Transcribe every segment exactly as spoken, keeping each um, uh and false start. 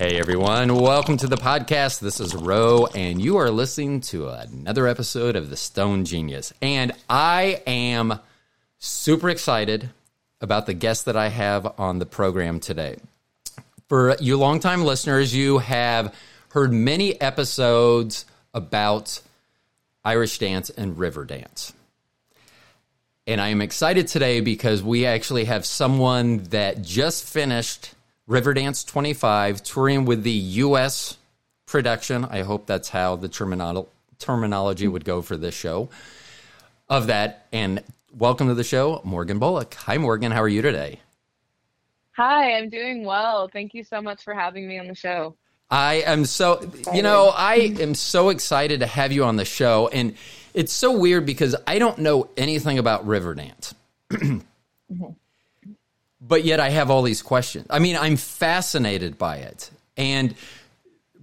Hey everyone, welcome to the podcast. This is Ro, and you are listening to another episode of The Stoned Genius. And I am super excited about the guest that I have on the program today. For you longtime listeners, you have heard many episodes about Irish dance and river dance. And I am excited today because we actually have someone that just finished Riverdance twenty-five, touring with the U S production. I hope that's how the terminolo- terminology would go for this show. Of that, and welcome to the show, Morgan Bullock. Hi, Morgan. How are you today? Hi, I'm doing well. Thank you so much for having me on the show. I am so, you know, I am so excited to have you on the show. And it's so weird because I don't know anything about Riverdance. Mm-hmm. But yet I have all these questions. I mean, I'm fascinated by it. And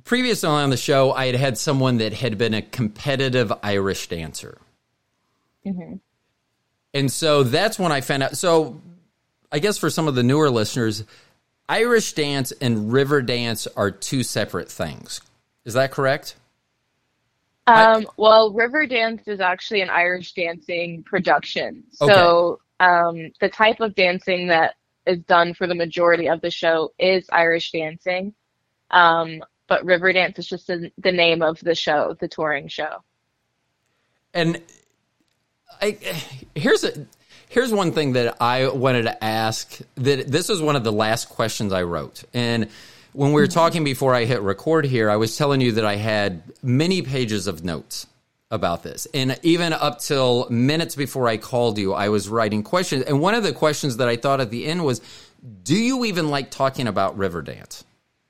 previously on the show, I had had someone that had been a competitive Irish dancer. Mm-hmm. And so that's when I found out. So I guess for some of the newer listeners, Irish dance and river dance are two separate things. Is that correct? Um, I, well, river dance is actually an Irish dancing production. So okay. um, the type of dancing that is done for the majority of the show is Irish dancing. Um, but Riverdance is just the, the name of the show, the touring show. And I, here's a, here's one thing that I wanted to ask. That this is one of the last questions I wrote. And when we were talking before I hit record here, I was telling you that I had many pages of notes about this. And even up till minutes before I called you, I was writing questions. And one of the questions that I thought at the end was, do you even like talking about Riverdance?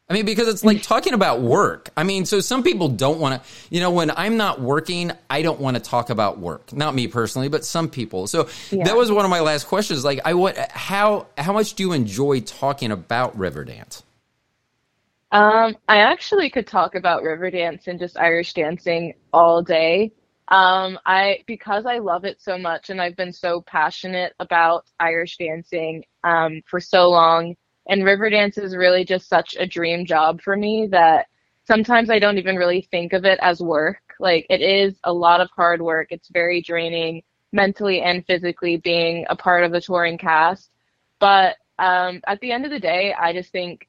I mean, because it's like talking about work. I mean, so some people don't want to, you know, when I'm not working, I don't want to talk about work. Not me personally, but some people. So yeah. That was one of my last questions. Like, I what, how, how much do you enjoy talking about Riverdance? Um, I actually could talk about Riverdance and just Irish dancing all day. Um, I because I love it so much and I've been so passionate about Irish dancing um, for so long. And Riverdance is really just such a dream job for me that sometimes I don't even really think of it as work. Like, it is a lot of hard work. It's very draining mentally and physically being a part of the touring cast. But um, at the end of the day, I just think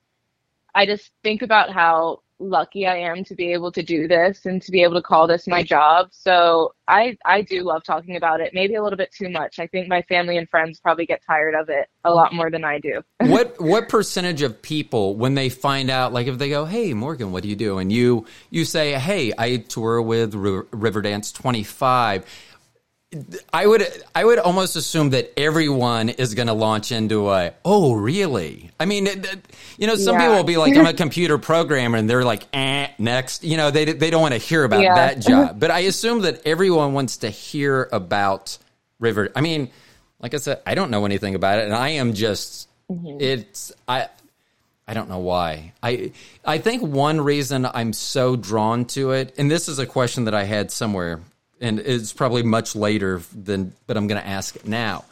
I just think about how lucky I am to be able to do this and to be able to call this my job. So I, I do love talking about it, maybe a little bit too much. I think my family and friends probably get tired of it a lot more than I do. What what percentage of people, when they find out, like if they go, hey, Morgan, what do you do? And you, you say, hey, I tour with Riverdance twenty-five. I would I would almost assume that everyone is going to launch into a, oh, really? I mean, you know, some yeah. people will be like, I'm a computer programmer, and they're like, eh, next. You know, they they don't want to hear about yeah. that job. But I assume that everyone wants to hear about River. I mean, like I said, I don't know anything about it, and I am just, mm-hmm. it's, I I don't know why. I I think one reason I'm so drawn to it, and this is a question that I had somewhere, and it's probably much later than, but I'm going to ask it now.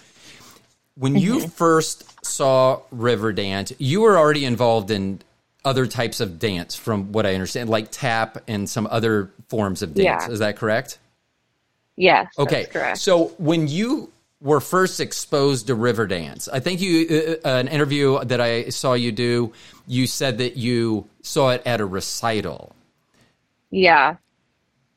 When you mm-hmm. first saw Riverdance, you were already involved in other types of dance, from what I understand, like tap and some other forms of dance. Yeah. Is that correct? Yes. Okay. That's correct. So when you were first exposed to Riverdance, I think you, uh, an interview that I saw you do, you said that you saw it at a recital. Yeah.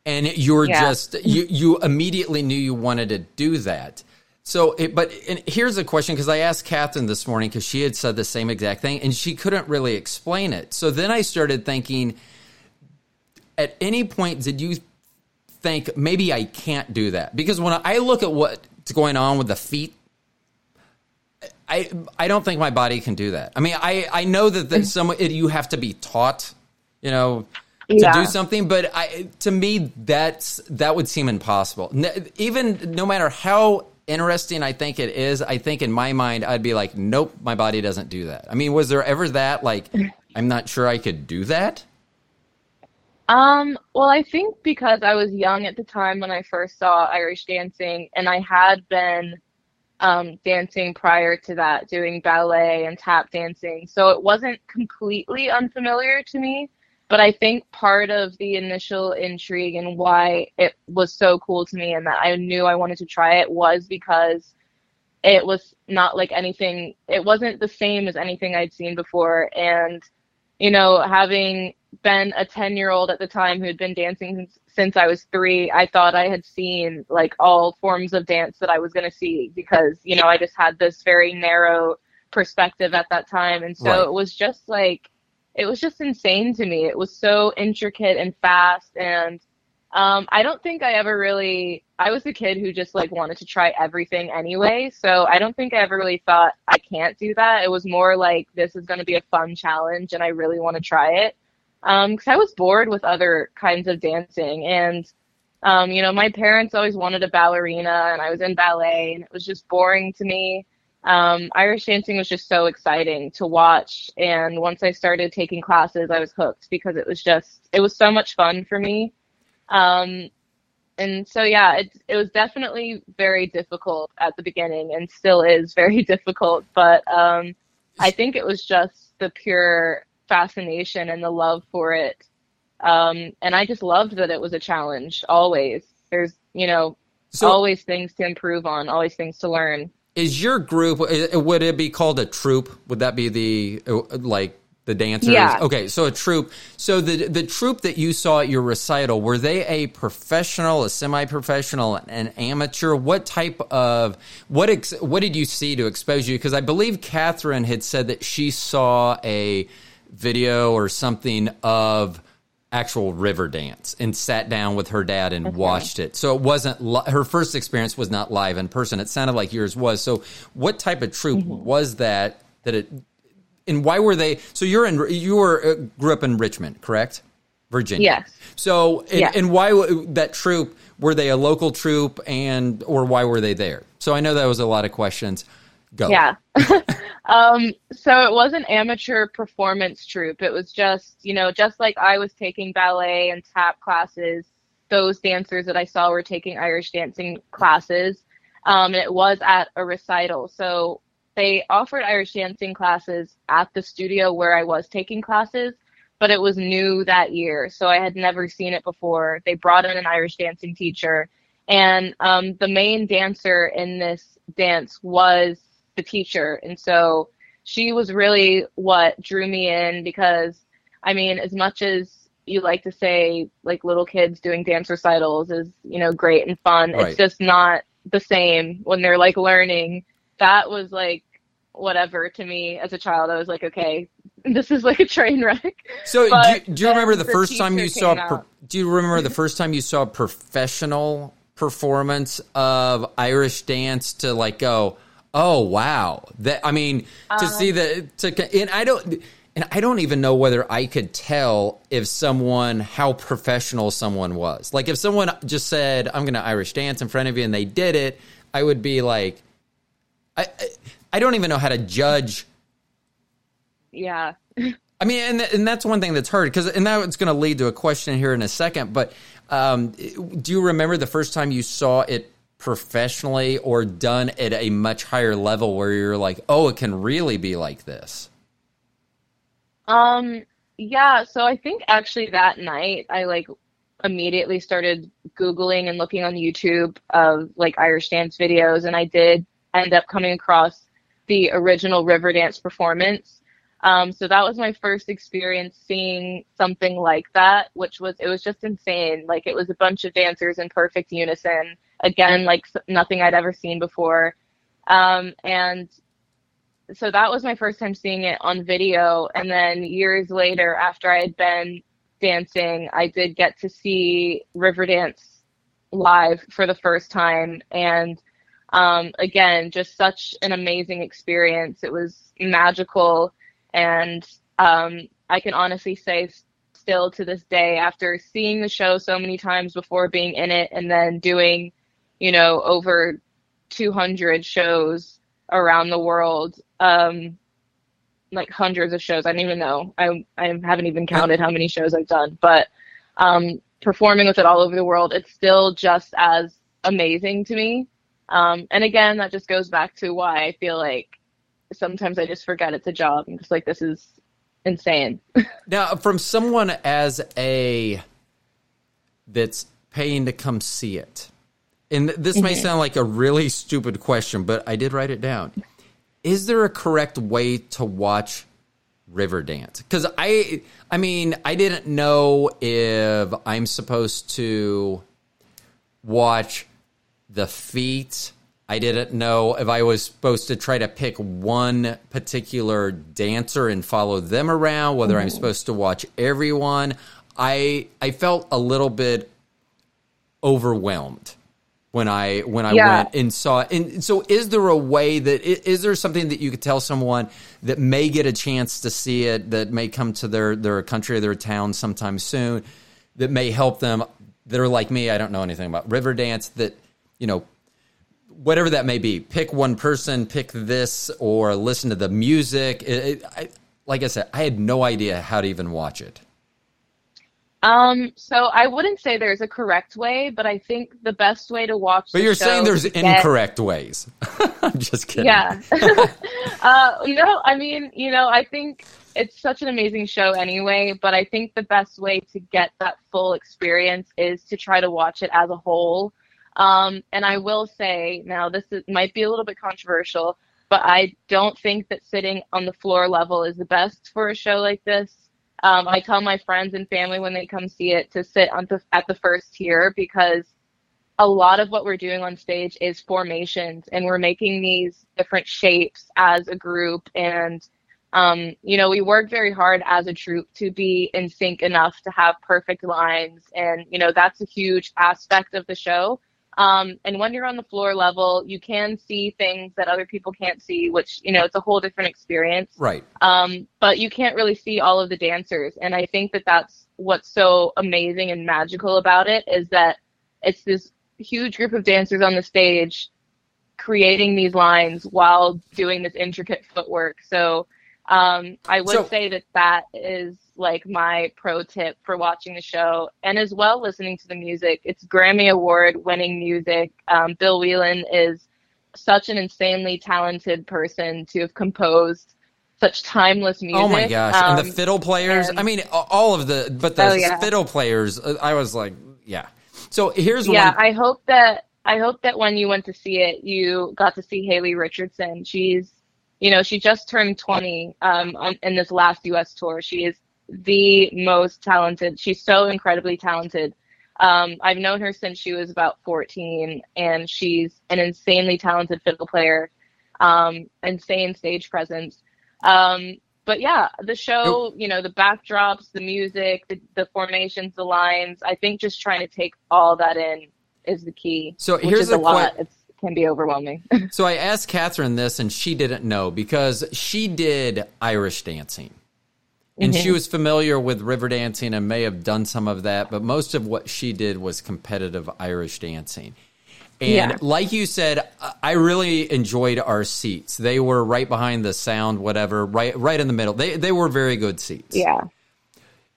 And you're yeah. just, you, you immediately knew you wanted to do that. So, it, but and here's a question, because I asked Catherine this morning, because she had said the same exact thing, and she couldn't really explain it. So then I started thinking, at any point did you think, maybe I can't do that? Because when I look at what's going on with the feet, I I don't think my body can do that. I mean, I, I know that, that some, it, you have to be taught, you know, to yeah. do something, but I, to me, that's that would seem impossible. No, even no matter how interesting I think it is, I think in my mind, I'd be like, nope, my body doesn't do that. I mean, was there ever that, like, I'm not sure I could do that? Um, well, I think because I was young at the time when I first saw Irish dancing, and I had been um, dancing prior to that, doing ballet and tap dancing. So it wasn't completely unfamiliar to me, but I think part of the initial intrigue and why it was so cool to me and that I knew I wanted to try it was because it was not like anything, it wasn't the same as anything I'd seen before. And, you know, having been a ten-year-old at the time who had been dancing since, since I was three, I thought I had seen, like, all forms of dance that I was going to see because, you know, I just had this very narrow perspective at that time. And so right. it was just, like, it was just insane to me. It was so intricate and fast. And um, I don't think I ever really, I was the kid who just, like, wanted to try everything anyway. So I don't think I ever really thought I can't do that. It was more like, this is going to be a fun challenge and I really want to try it. Um, 'cause I was bored with other kinds of dancing and, um, you know, my parents always wanted a ballerina and I was in ballet and it was just boring to me. Um, Irish dancing was just so exciting to watch. And once I started taking classes, I was hooked because it was just, it was so much fun for me. Um, and so, yeah, it, it was definitely very difficult at the beginning and still is very difficult. But, um, I think it was just the pure fascination and the love for it. Um, and I just loved that it was a challenge always. There's, you know, so, always things to improve on, always things to learn. Is your group, would it be called a troupe? Would that be the, like, the dancers? Yeah. Okay, so a troupe. So the the troupe that you saw at your recital, were they a professional, a semi-professional, an amateur? What type of, what ex, what did you see to expose you? Because I believe Catherine had said that she saw a video or something of actual Riverdance and sat down with her dad and That's watched right. it. So it wasn't, li- her first experience was not live in person. It sounded like yours was. So what type of troupe mm-hmm. was that, that it, and why were they, so you're in, you were, uh, grew up in Richmond, correct? Virginia. Yes. So, and, yes. and why that troupe, were they a local troupe and, or why were they there? So I know that was a lot of questions. Go. Yeah. um, so it was an amateur performance troupe. It was just, you know, just like I was taking ballet and tap classes, those dancers that I saw were taking Irish dancing classes. Um, and it was at a recital. So they offered Irish dancing classes at the studio where I was taking classes, but it was new that year. So I had never seen it before. They brought in an Irish dancing teacher. And um, the main dancer in this dance was the teacher. And so she was really what drew me in because, I mean, as much as you like to say, like, little kids doing dance recitals is, you know, great and fun. Right. It's just not the same when they're, like, learning. That was, like, whatever to me as a child. I was like, okay, this is like a train wreck. So do you, do you remember the, the first time you saw, per, do you remember the first time you saw professional performance of Irish dance to, like, go, oh, wow. That, I mean, to um, see the, to, and I don't, and I don't even know whether I could tell if someone, how professional someone was. Like, if someone just said, I'm going to Irish dance in front of you and they did it, I would be like, I, I don't even know how to judge. Yeah. I mean, and and that's one thing that's hard because, and that's going to lead to a question here in a second, but um, do you remember the first time you saw it professionally or done at a much higher level where you're like, oh, it can really be like this? Um, yeah. So I think actually that night I like immediately started Googling and looking on YouTube of like Irish dance videos. And I did end up coming across the original Riverdance performance. Um, so that was my first experience seeing something like that, which was, it was just insane. Like it was a bunch of dancers in perfect unison. Again, like nothing I'd ever seen before. Um, and so that was my first time seeing it on video. And then years later, after I had been dancing, I did get to see Riverdance live for the first time. And um, again, just such an amazing experience. It was magical. And um, I can honestly say still to this day, after seeing the show so many times before being in it and then doing, you know, over two hundred shows around the world, um, like hundreds of shows. I don't even know. I, I haven't even counted how many shows I've done, but um, performing with it all over the world, it's still just as amazing to me. Um, and again, that just goes back to why I feel like sometimes I just forget it's a job. I'm just like, this is insane. Now, from someone as a that's paying to come see it, and this may sound like a really stupid question, but I did write it down. Is there a correct way to watch Riverdance? Because I, I mean, I didn't know if I'm supposed to watch the feet. I didn't know if I was supposed to try to pick one particular dancer and follow them around, whether I'm supposed to watch everyone. I I felt a little bit overwhelmed when I when I yeah. went and saw it. And so is there a way that – is there something that you could tell someone that may get a chance to see it, that may come to their, their country or their town sometime soon, that may help them that are like me? I don't know anything about Riverdance, that, you know, whatever that may be, pick one person, pick this, or listen to the music. It, it, I, like I said, I had no idea how to even watch it. Um, so I wouldn't say there's a correct way, but I think the best way to watch But the you're show saying there's get... incorrect ways. I'm just kidding. Yeah. uh, no, I mean, you know, I think it's such an amazing show anyway, but I think the best way to get that full experience is to try to watch it as a whole. Um, and I will say now, this is, might be a little bit controversial, but I don't think that sitting on the floor level is the best for a show like this. Um, I tell my friends and family when they come see it to sit on the, at the first tier, because a lot of what we're doing on stage is formations, and we're making these different shapes as a group. And, um, you know, we work very hard as a troupe to be in sync enough to have perfect lines. And, you know, that's a huge aspect of the show. Um, and when you're on the floor level, you can see things that other people can't see, which, you know, it's a whole different experience. Right. Um, but you can't really see all of the dancers. And I think that that's what's so amazing and magical about it, is that it's this huge group of dancers on the stage creating these lines while doing this intricate footwork. So um, I would so- say that that is like my pro tip for watching the show, and as well listening to the music. It's Grammy Award winning music. Um, Bill Whelan is such an insanely talented person to have composed such timeless music. Oh my gosh. Um, and the fiddle players, and, I mean, all of the, but the oh, yeah. fiddle players, I was like, yeah. So here's one. Yeah. I hope that, I hope that when you went to see it, you got to see Haley Richardson. She's, you know, she just turned twenty um, on, in this last U S tour. She is the most talented. She's so incredibly talented. Um, I've known her since she was about fourteen, and she's an insanely talented fiddle player, um, insane stage presence. Um, but yeah, the show, you know, the backdrops, the music, the, the formations, the lines, I think just trying to take all that in is the key. So here's which is a lot. Qu- it's, it can be overwhelming. So I asked Catherine this, and she didn't know, because she did Irish dancing. And mm-hmm. she was familiar with river dancing and may have done some of that, but most of what she did was competitive Irish dancing. And yeah. like you said, I really enjoyed our seats. They were right behind the sound, whatever, right right in the middle. They they were very good seats. Yeah.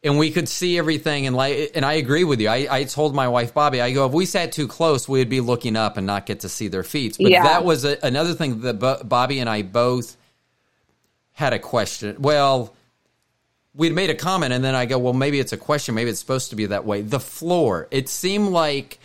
And we could see everything. And like, and I agree with you. I, I told my wife, Bobby, I go, if we sat too close, we'd be looking up and not get to see their feet. But yeah. that was a, another thing that Bo- Bobby and I both had a question. Well... We'd made a comment, and then I go, well, maybe it's a question. Maybe it's supposed to be that way. The floor. It seemed like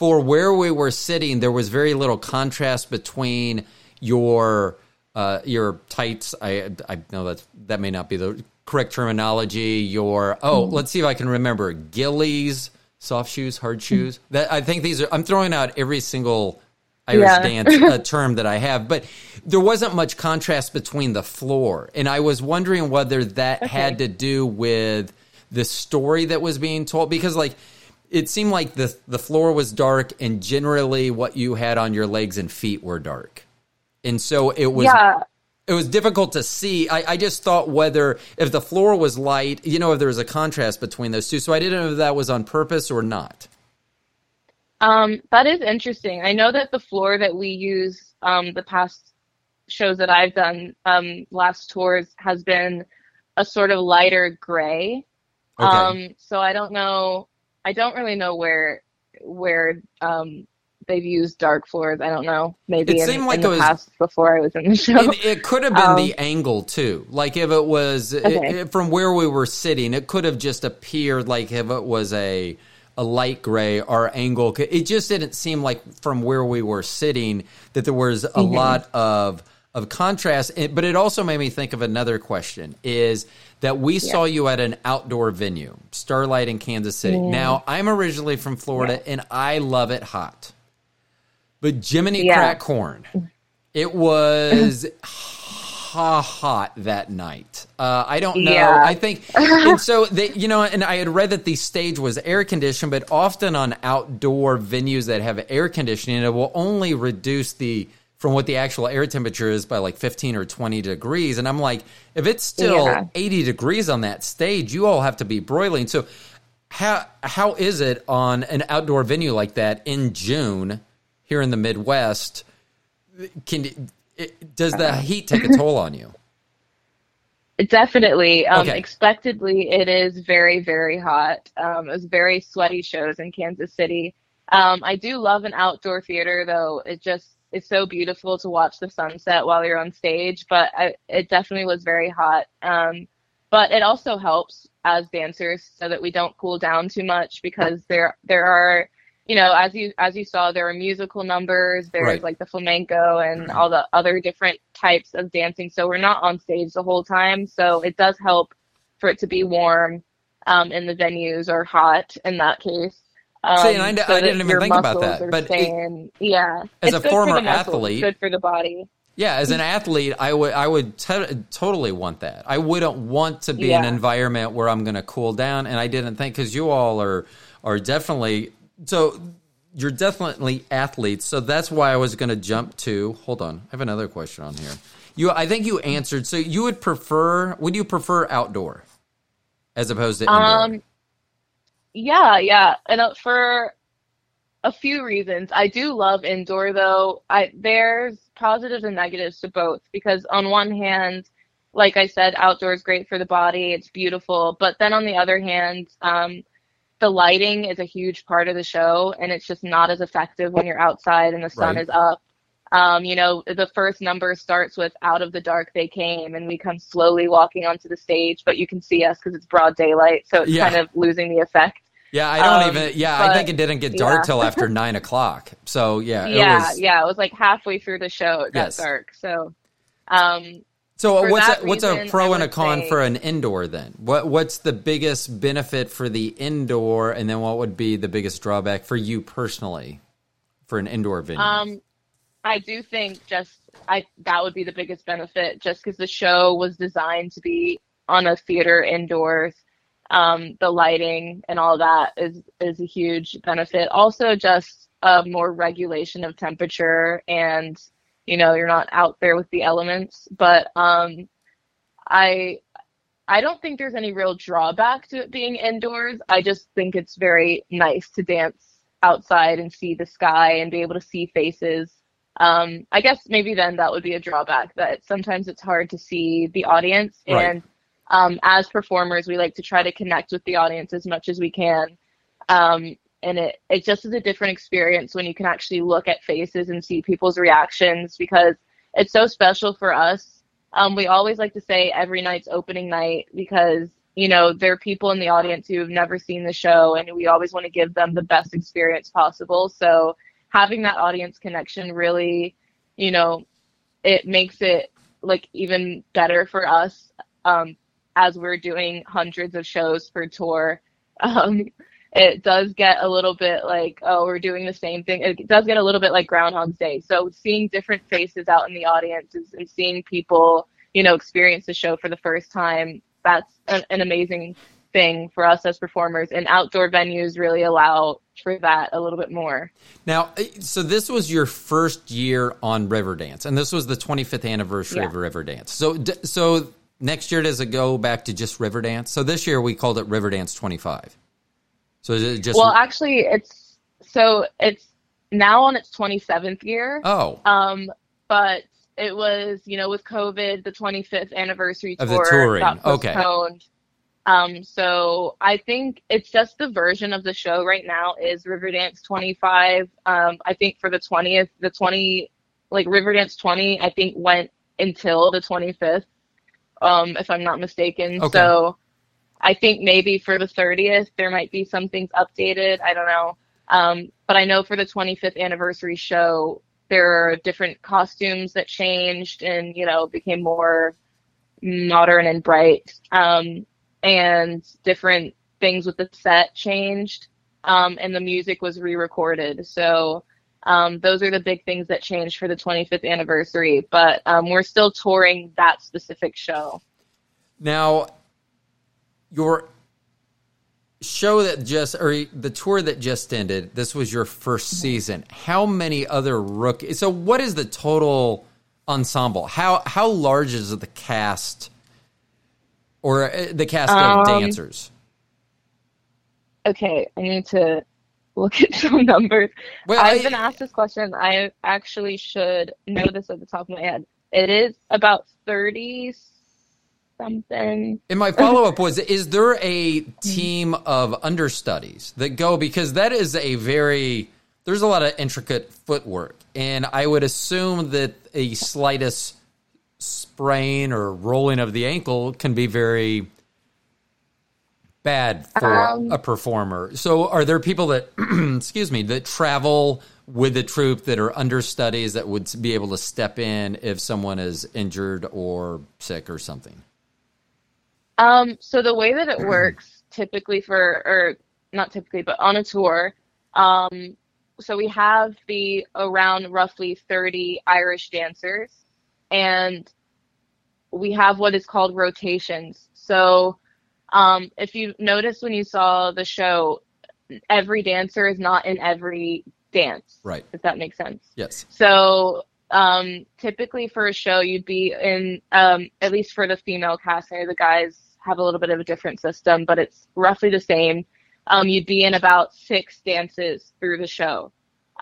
for where we were sitting, there was very little contrast between your uh, your tights. I I know that's, that may not be the correct terminology. Your, oh, let's see if I can remember. Gillies, soft shoes, hard shoes. That I think these are – I'm throwing out every single Irish yeah. dance uh, term that I have. But there wasn't much contrast between the floor. And I was wondering whether that okay. had to do with the story that was being told. Because, like, it seemed like the the floor was dark, and generally what you had on your legs and feet were dark. And so it was yeah. it was difficult to see. I, I just thought whether if the floor was light, you know, if there was a contrast between those two. So I didn't know if that was on purpose or not. Um, that is interesting. I know that the floor that we use, um, the past shows that I've done, um, last tours, has been a sort of lighter gray. Okay. Um, so I don't know, I don't really know where, where, um, they've used dark floors. I don't know. Maybe it in, seemed like in the it was, past before I was in the show. It, it could have been um, the angle too. Like if it was okay. it, it, from where we were sitting, it could have just appeared like if it was a a light gray or angle. It just didn't seem like from where we were sitting that there was a mm-hmm. lot of of contrast. But it also made me think of another question is that we yeah. saw you at an outdoor venue, Starlight in Kansas City. Yeah. Now, I'm originally from Florida, yeah. and I love it hot. But Jiminy yeah. Crack Corn, it was ha hot that night. Uh, I don't know. Yeah. I think, and so, they, you know, and I had read that the stage was air conditioned, but often on outdoor venues that have air conditioning, it will only reduce the from what the actual air temperature is by like fifteen or twenty degrees. And I'm like, if it's still yeah. eighty degrees on that stage, you all have to be broiling. So how how is it on an outdoor venue like that in June here in the Midwest? Can it, Does the heat take a toll on you? Definitely. Um, okay. Expectedly, it is very, very hot. Um, it was very sweaty shows in Kansas City. Um, I do love an outdoor theater, though. It just, it's so beautiful to watch the sunset while you're on stage, but I, it definitely was very hot. Um, but it also helps as dancers so that we don't cool down too much, because there there are, you know, as you as you saw, there are musical numbers, there's right. like the flamenco and all the other different types of dancing. So we're not on stage the whole time. So it does help for it to be warm um, in the venues, or hot in that case. Um, See, and I, so I didn't even think about that. But it, yeah, as it's a former athlete, good for the body. Yeah, as an athlete, I would I would t- totally want that. I wouldn't want to be yeah. in an environment where I'm going to cool down. And I didn't think, because you all are are definitely so you're definitely athletes. So that's why I was going to jump to. Hold on, I have another question on here. You, I think you answered. So you would prefer? Would you prefer outdoor as opposed to indoor? Um, Yeah, yeah. And uh, for a few reasons. I do love indoor, though. I, there's positives and negatives to both, because on one hand, like I said, outdoor is great for the body. It's beautiful. But then on the other hand, um, the lighting is a huge part of the show, and it's just not as effective when you're outside and the sun right. is up. Um, you know, the first number starts with "Out of the Dark They Came," and we come slowly walking onto the stage, but you can see us because it's broad daylight. So it's yeah. kind of losing the effect. Yeah, I don't um, even, yeah, but, I think it didn't get dark yeah. till after nine o'clock. So, yeah. It yeah, was, yeah, it was like halfway through the show it got yes. dark. So, um, so what's a, what's reason, a pro and a con say, for an indoor then? What What's the biggest benefit for the indoor, and then what would be the biggest drawback for you personally for an indoor venue? Um, I do think just I that would be the biggest benefit, just because the show was designed to be on a theater indoors. Um, the lighting and all that is, is a huge benefit. Also just a more regulation of temperature, and, you know, you're not out there with the elements, but, um, I, I don't think there's any real drawback to it being indoors. I just think it's very nice to dance outside and see the sky and be able to see faces. Um, I guess maybe then that would be a drawback, that sometimes it's hard to see the audience right. and, Um, as performers, we like to try to connect with the audience as much as we can. Um, and it, it just is a different experience when you can actually look at faces and see people's reactions, because it's so special for us. Um, we always like to say every night's opening night, because, you know, there are people in the audience who have never seen the show, and we always want to give them the best experience possible. So having that audience connection really, you know, it makes it like even better for us. Um, as we're doing hundreds of shows per tour, um, it does get a little bit like, oh, we're doing the same thing. It does get a little bit like Groundhog Day. So seeing different faces out in the audience and seeing people, you know, experience the show for the first time, that's an, an amazing thing for us as performers, and outdoor venues really allow for that a little bit more. Now, so this was your first year on Riverdance, and this was the twenty-fifth anniversary yeah. of Riverdance. So, so, next year, does it go back to just Riverdance? So this year we called it Riverdance twenty-five. So is it just? Well, actually, it's so it's now on its twenty-seventh year. Oh, um, but it was, you know, with COVID, the twenty-fifth anniversary tour of the touring. Got postponed. Okay. Um, so I think it's just the version of the show right now is Riverdance twenty-five. Um, I think for the twentieth, the twenty, like Riverdance twenty, I think went until the twenty-fifth, um, if I'm not mistaken. Okay. So I think maybe for the thirtieth, there might be some things updated. I don't know. Um, but I know for the twenty-fifth anniversary show, there are different costumes that changed and, you know, became more modern and bright. Um, and different things with the set changed, um, and the music was re-recorded. So um, those are the big things that changed for the twenty-fifth anniversary, but um, we're still touring that specific show. Now, your show that just, or the tour that just ended, this was your first season. How many other rookies? So what is the total ensemble? How, how large is the cast? Or the cast of um, dancers. Okay, I need to look at some numbers. Well, I've I, been asked this question. I actually should know this at the top of my head. It is about thirty-something. And my follow-up was, is there a team of understudies that go? Because that is a very, there's a lot of intricate footwork. And I would assume that a slightest sprain or rolling of the ankle can be very bad for um, a performer. So are there people that, excuse me, that travel with the troupe that are understudies that would be able to step in if someone is injured or sick or something? Um, so the way that it works typically for, or not typically, but on a tour, um, so we have the around roughly thirty Irish dancers. And we have what is called rotations. So um, if you notice when you saw the show, every dancer is not in every dance. Right. If that makes sense. Yes. So um, typically for a show, you'd be in, um, at least for the female cast, I know the guys have a little bit of a different system, but it's roughly the same. Um, you'd be in about six dances through the show.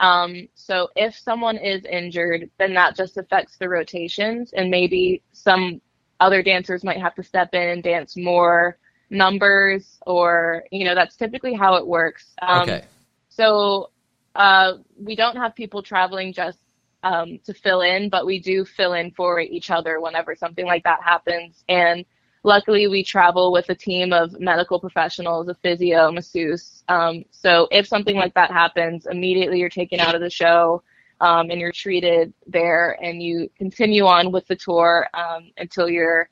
Um, so if someone is injured, then that just affects the rotations, and maybe some other dancers might have to step in and dance more numbers, or, you know, that's typically how it works. Um, okay. So, uh, we don't have people traveling just, um, to fill in, but we do fill in for each other whenever something like that happens. And luckily we travel with a team of medical professionals, a physio, masseuse. Um, so if something like that happens, immediately you're taken out of the show, um, and you're treated there, and you continue on with the tour, um, until you're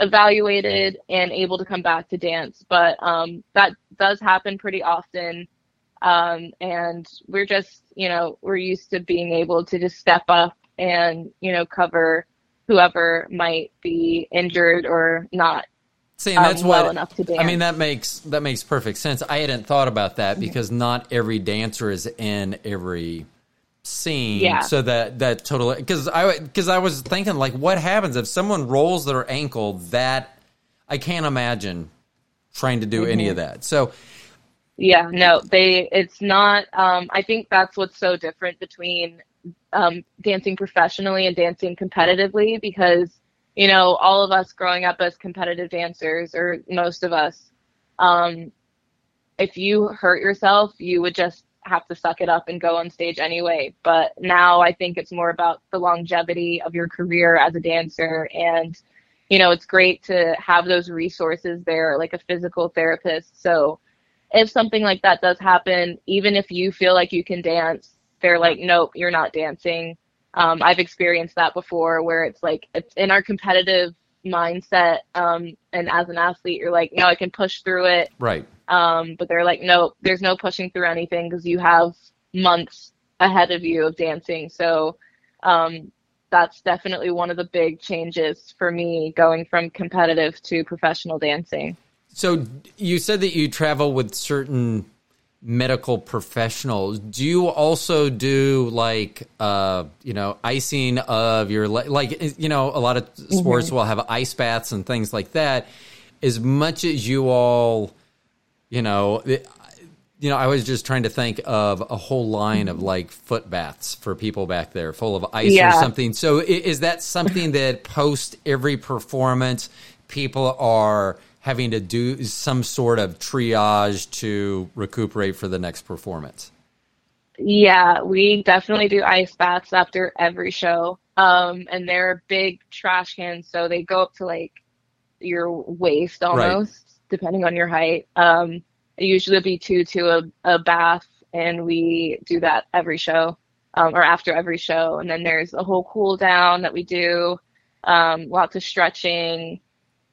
evaluated and able to come back to dance. But, um, that does happen pretty often. Um, and we're just, you know, we're used to being able to just step up and, you know, cover whoever might be injured or not. See, and that's um, well what, enough to dance. I mean, that makes that makes perfect sense. I hadn't thought about that because not every dancer is in every scene. Yeah. So that that totally because I because I was thinking, like, what happens if someone rolls their ankle? That I can't imagine trying to do mm-hmm. any of that. So yeah, no, they. It's not. Um, I think that's what's so different between. Um, dancing professionally and dancing competitively, because, you know, all of us growing up as competitive dancers, or most of us, um, if you hurt yourself, you would just have to suck it up and go on stage anyway. But now I think it's more about the longevity of your career as a dancer. And, you know, it's great to have those resources there, like a physical therapist. So if something like that does happen, even if you feel like you can dance, they're like, nope, you're not dancing. Um, I've experienced that before where it's like, it's in our competitive mindset. Um, and as an athlete, you're like, no, I can push through it. Right. Um, but they're like, nope, there's no pushing through anything because you have months ahead of you of dancing. So um, that's definitely one of the big changes for me going from competitive to professional dancing. So you said that you travel with certain medical professionals. Do you also do like, uh, you know, icing of your, le- like, you know, a lot of sports mm-hmm. will have ice baths and things like that. As much as you all, you know, it, you know, I was just trying to think of a whole line of like foot baths for people back there full of ice yeah. or something. So is that something that post every performance people are having to do some sort of triage to recuperate for the next performance? Yeah, we definitely do ice baths after every show. Um, and they're big trash cans, so they go up to like your waist almost, right, depending on your height. Um, it usually be two to a, a bath, and we do that every show, um, or after every show. And then there's a whole cool down that we do, um, lots of stretching.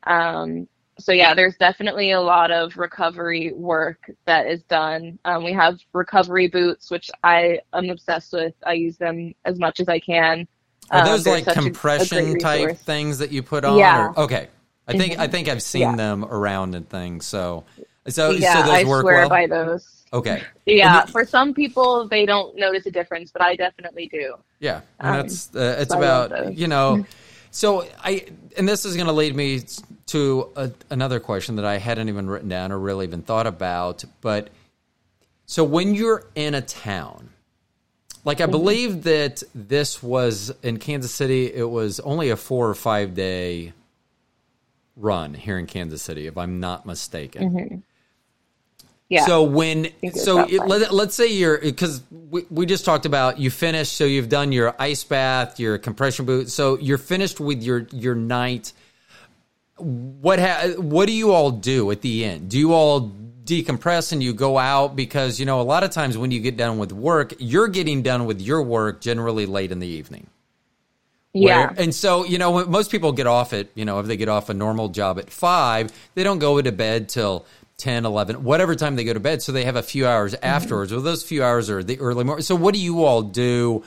Um, so yeah, there's definitely a lot of recovery work that is done. Um, we have recovery boots, which I am obsessed with. I use them as much as I can. Are those um, like compression a, a type things that you put on? Yeah. Or, okay. I think, mm-hmm. I think I've seen yeah. them around and things. So, so, yeah, so those I work swear well? by those. Okay. Yeah. The, for some people, they don't notice a difference, but I definitely do. Yeah. And um, that's, uh, it's so about, you know, so I, and this is going to lead me to a, another question that I hadn't even written down or really even thought about. But so when you're in a town, like I believe that this was in Kansas City, it was only a four or five day run here in Kansas City, if I'm not mistaken. Mm-hmm. Yeah. So when, so it, let, let's say you're, because we, we just talked about you finished, so you've done your ice bath, your compression boot, so you're finished with your, your night. What ha, what do you all do at the end? Do you all decompress and you go out? Because, you know, a lot of times when you get done with work, you're getting done with your work generally late in the evening. Yeah. Where, and so, you know, when most people get off at, you know, if they get off a normal job at five, they don't go to bed till ten, eleven, whatever time they go to bed. So they have a few hours afterwards. Mm-hmm. Well, those few hours are the early morning. So what do you all do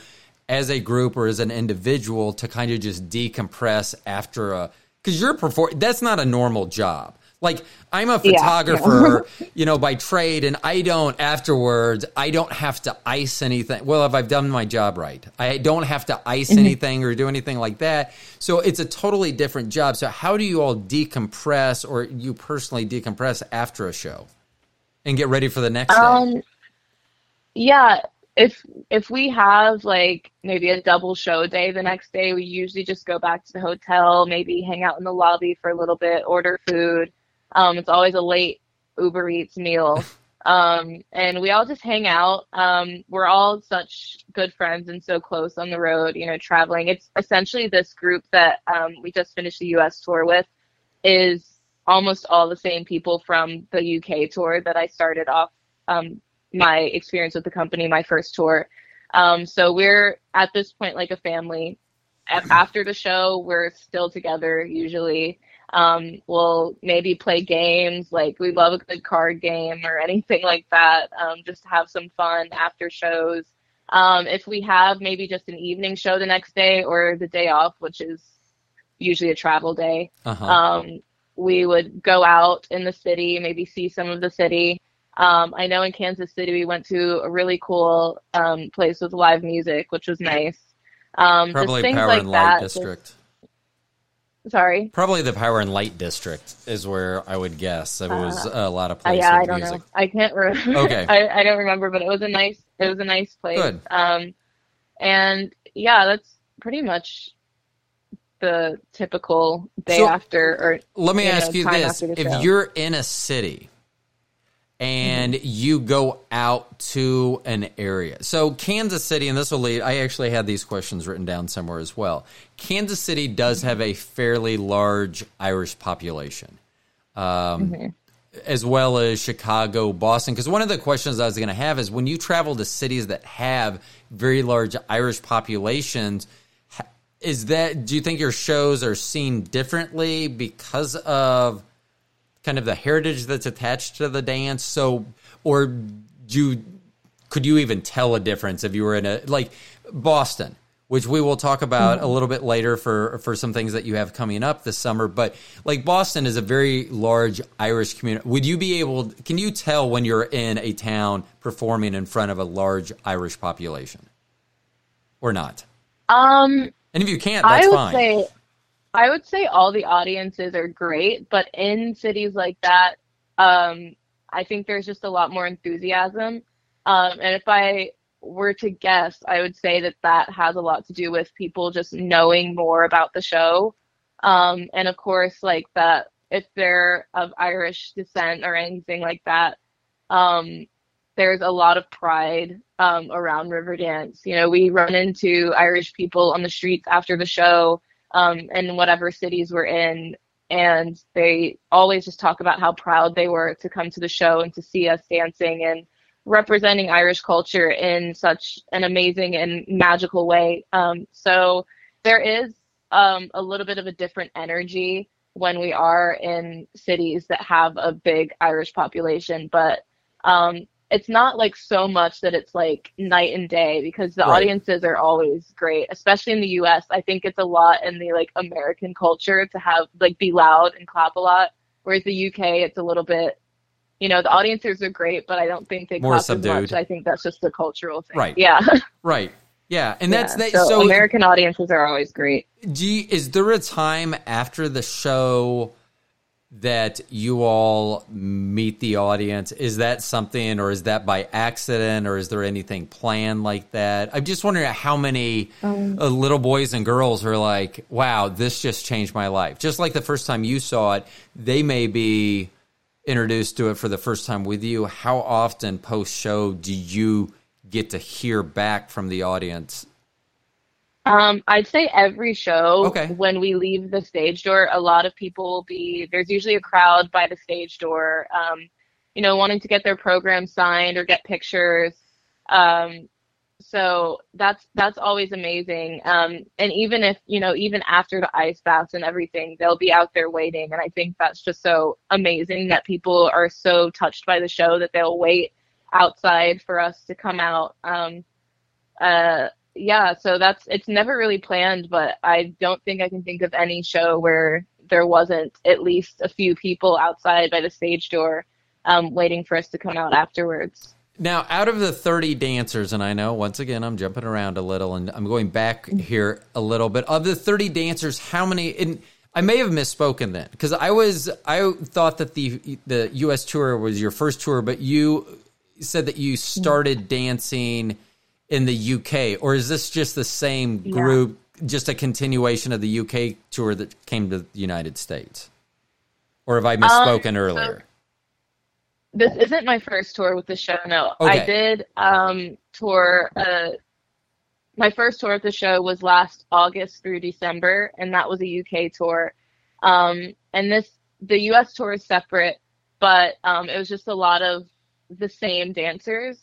as a group or as an individual to kind of just decompress after a, because you're performing, that's not a normal job. Like, I'm a photographer, yeah, yeah. you know, by trade, and I don't afterwards, I don't have to ice anything. Well, if I've done my job right, I don't have to ice mm-hmm. anything or do anything like that. So it's a totally different job. So how do you all decompress, or you personally decompress after a show and get ready for the next um, day? Yeah. If if we have like maybe a double show day the next day, we usually just go back to the hotel, maybe hang out in the lobby for a little bit, order food. Um, it's always a late Uber Eats meal. Um, and we all just hang out. Um, we're all such good friends and so close on the road, you know, traveling. It's essentially this group that um, we just finished the U S tour with is almost all the same people from the U K tour that I started off um my experience with the company, my first tour. Um, so we're at this point like a family. After the show, we're still together usually. Um, we'll maybe play games, like we love a good card game or anything like that, um, just to have some fun after shows. Um, if we have maybe just an evening show the next day or the day off, which is usually a travel day, uh-huh. um, we would go out in the city, maybe see some of the city. Um, I know in Kansas City, we went to a really cool um, place with live music, which was nice. Um, Probably Power like and Light that, District. Just, sorry? Probably the Power and Light District is where I would guess. It was uh, a lot of places. Uh, yeah, I don't music. know. I can't remember. Okay. I, I don't remember, but it was a nice, it was a nice place. Good. Um, and yeah, that's pretty much the typical day so, after. Or let me you ask know, you this. If show. You're in a city and you go out to an area. So Kansas City, and this will lead, I actually had these questions written down somewhere as well. Kansas City does have a fairly large Irish population, um, mm-hmm. as well as Chicago, Boston. Because one of the questions I was going to have is when you travel to cities that have very large Irish populations, is that, do you think your shows are seen differently because of kind of the heritage that's attached to the dance? So, or do you, could you even tell a difference if you were in a, like Boston, which we will talk about mm-hmm. a little bit later for, for some things that you have coming up this summer, but like Boston is a very large Irish community. Would you be able, can you tell when you're in a town performing in front of a large Irish population or not? Um, and if you can't, that's I would fine. Say- I would say all the audiences are great, but in cities like that, um, I think there's just a lot more enthusiasm. Um, and if I were to guess, I would say that that has a lot to do with people just knowing more about the show. Um, and of course, like that if they're of Irish descent or anything like that. Um, there's a lot of pride um, around Riverdance. You know, we run into Irish people on the streets after the show um, in whatever cities we're in, and they always just talk about how proud they were to come to the show and to see us dancing and representing Irish culture in such an amazing and magical way. Um, so there is um, a little bit of a different energy when we are in cities that have a big Irish population, but um, it's not like so much that it's like night and day, because the right. audiences are always great, especially in the U S. I think it's a lot in the like American culture to have like be loud and clap a lot, whereas the U K it's a little bit, you know, the audiences are great, but I don't think they clap as much. I think that's just a cultural thing. Right. Yeah. Right. Yeah. And that's yeah. That, so, so American audiences are always great. Do you, is there a time after the show that you all meet the audience? Is that something, or is that by accident, or is there anything planned like that? I'm just wondering how many um, uh, little boys and girls are like, wow, this just changed my life. Just like the first time you saw it, they may be introduced to it for the first time with you. How often post-show do you get to hear back from the audience? Um, I'd say every show. Okay. When we leave the stage door, a lot of people will be, there's usually a crowd by the stage door, um, you know, wanting to get their program signed or get pictures. Um, so that's, that's always amazing. Um, and even if, you know, even after the ice baths and everything, they'll be out there waiting. And I think that's just so amazing that people are so touched by the show that they'll wait outside for us to come out. Um, uh, Yeah, so that's, it's never really planned, but I don't think I can think of any show where there wasn't at least a few people outside by the stage door um, waiting for us to come out afterwards. Now, out of the thirty dancers, and I know, once again, I'm jumping around a little, and I'm going back here a little bit. Of the thirty dancers, how many... And I may have misspoken then, because I was, I thought that the the U S tour was your first tour, but you said that you started dancing... in the U K, or is this just the same group, yeah. just a continuation of the U K tour that came to the United States? Or have I misspoken um, earlier? So this isn't my first tour with the show, no. Okay. I did um, tour, uh, my first tour at the show was last August through December, and that was a U K tour. Um, and this, the U S tour is separate, but um, it was just a lot of the same dancers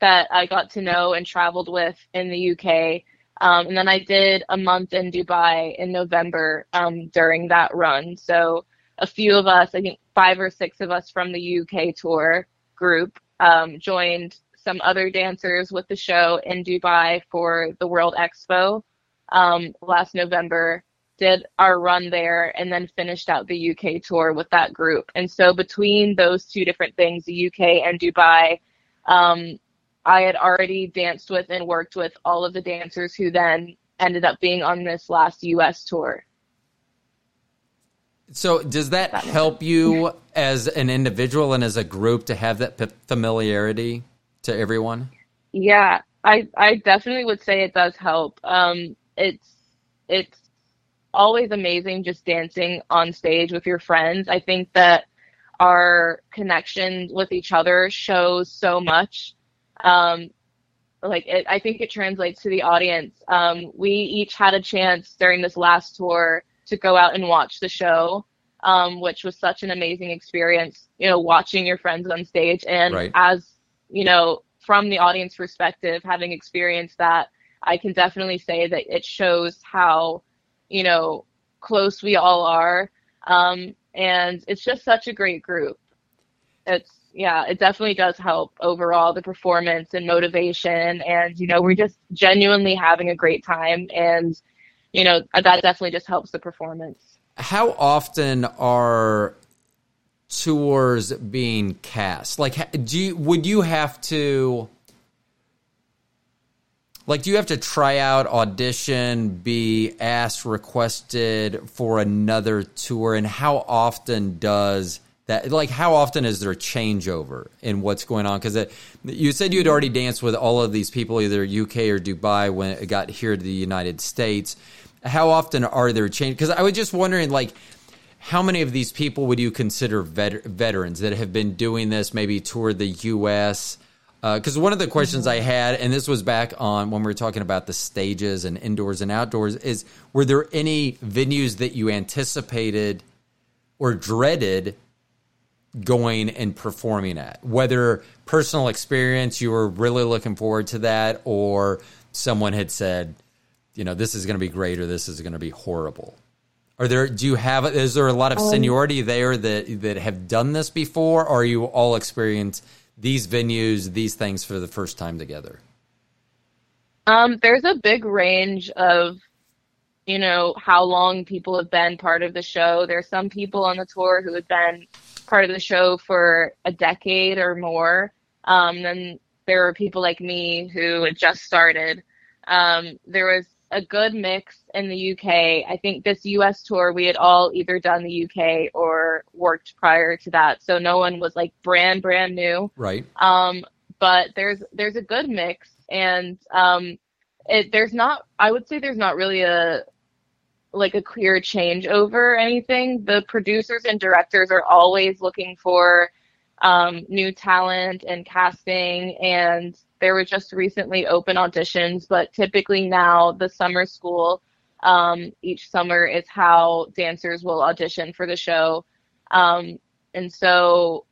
that I got to know and traveled with in the U K. Um, and then I did a month in Dubai in November um, during that run. So a few of us, I think five or six of us from the U K tour group um, joined some other dancers with the show in Dubai for the World Expo um, last November, did our run there, and then finished out the U K tour with that group. And so between those two different things, the U K and Dubai, um, I had already danced with and worked with all of the dancers who then ended up being on this last U S tour. So does that, that help you as an individual and as a group to have that p- familiarity to everyone? Yeah, I, I definitely would say it does help. Um, it's, it's always amazing just dancing on stage with your friends. I think that our connection with each other shows so much. Um, like it, I think it translates to the audience. Um, we each had a chance during this last tour to go out and watch the show, um, which was such an amazing experience, you know, watching your friends on stage. And right. as, you know, from the audience perspective, having experienced that, I can definitely say that it shows how, you know, close we all are. Um, and it's just such a great group. It's, yeah, it definitely does help overall the performance and motivation. And, you know, we're just genuinely having a great time. And, you know, that definitely just helps the performance. How often are tours being cast? Like, do you, would you have to, like, do you have to try out, audition, be asked, requested for another tour? And how often does... That, like, how often is there changeover in what's going on? Because you said you had already danced with all of these people, either U K or Dubai, when it got here to the United States. How often are there change? Because I was just wondering, like, how many of these people would you consider vet- veterans that have been doing this, maybe toured the U S? Because uh, one of the questions I had, and this was back on when we were talking about the stages and indoors and outdoors, is were there any venues that you anticipated or dreaded going and performing at? Whether personal experience, you were really looking forward to that, or someone had said, you know, this is going to be great or this is going to be horrible. Are there, do you have, is there a lot of seniority um, there that, that have done this before? Or are you all experienced these venues, these things for the first time together? Um, there's a big range of, you know, how long people have been part of the show. There's some people on the tour who have been part of the show for a decade or more. Um, then there were people like me who had just started. Um, there was a good mix in the U K. I think this U S tour, we had all either done the U K or worked prior to that. So no one was like brand, brand new. Right. Um, but there's, there's a good mix, and um, it, there's not, I would say there's not really a, like a clear changeover or anything. The producers and directors are always looking for um, new talent and casting, and there were just recently open auditions, but typically now the summer school, um, each summer is how dancers will audition for the show. Um, and so,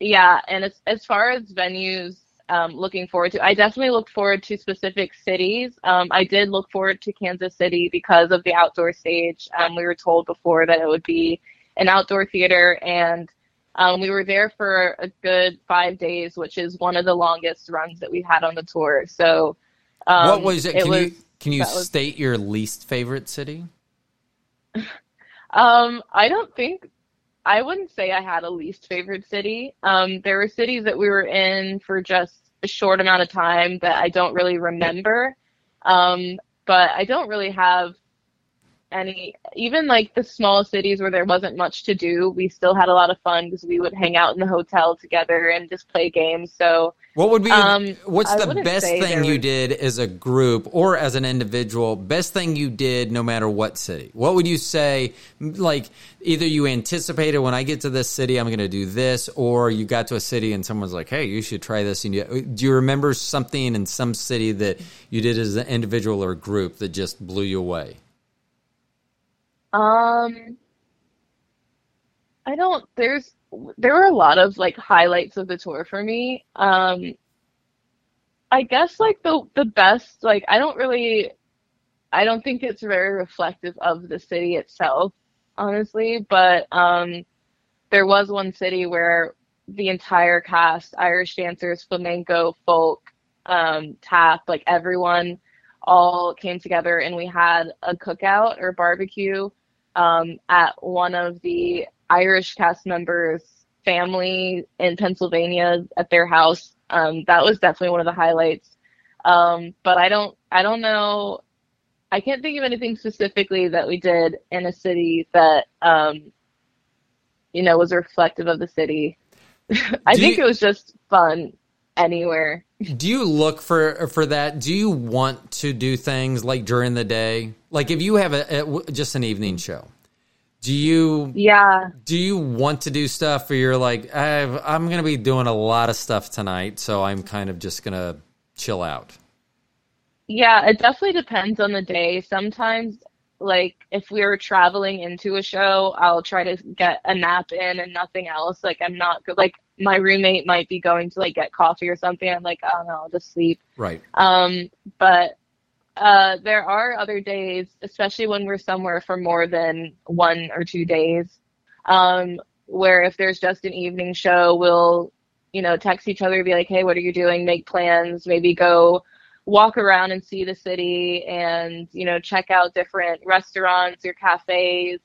yeah, and as, as far as venues, um, looking forward to, I definitely looked forward to specific cities. Um, I did look forward to Kansas City because of the outdoor stage. Um, we were told before that it would be an outdoor theater, and Um, we were there for a good five days, which is one of the longest runs that we've had on the tour. So, um, what was it? Can it was, you can you state was, your least favorite city? um, I don't think I wouldn't say I had a least favorite city. Um, there were cities that we were in for just a short amount of time that I don't really remember. Um, but I don't really have any, even like the small cities where there wasn't much to do, we still had a lot of fun because we would hang out in the hotel together and just play games. So what would be, um, what's the best thing you did as a group or as an individual, best thing you did no matter what city? What would you say, like, either you anticipated when I get to this city, I'm going to do this, or you got to a city and someone's like, hey, you should try this. And you, do you remember something in some city that you did as an individual or group that just blew you away? Um, I don't, there's, there were a lot of like highlights of the tour for me. Um, I guess like the, the best, like, I don't really, I don't think it's very reflective of the city itself, honestly, but, um, there was one city where the entire cast, Irish dancers, flamenco, folk, um, tap, like everyone all came together, and we had a cookout or barbecue Um, at one of the Irish cast members' family in Pennsylvania at their house. Um, that was definitely one of the highlights. Um, but I don't, I don't know. I can't think of anything specifically that we did in a city that, um, you know, was reflective of the city. I Do think you, it was just fun anywhere. Do you look for, for that? Do you want to do things like during the day? Like if you have a, a just an evening show, do you yeah do you want to do stuff where you're like, I've, I'm going to be doing a lot of stuff tonight, so I'm kind of just going to chill out? Yeah, it definitely depends on the day. Sometimes, like if we were traveling into a show, I'll try to get a nap in and nothing else. Like I'm not good. Like my roommate might be going to like get coffee or something. I'm like, oh no, I'll just sleep. Right. Um, but uh, there are other days, especially when we're somewhere for more than one or two days, um, where if there's just an evening show, we'll, you know, text each other, be like, hey, what are you doing? Make plans, maybe go walk around and see the city and, you know, check out different restaurants or cafes.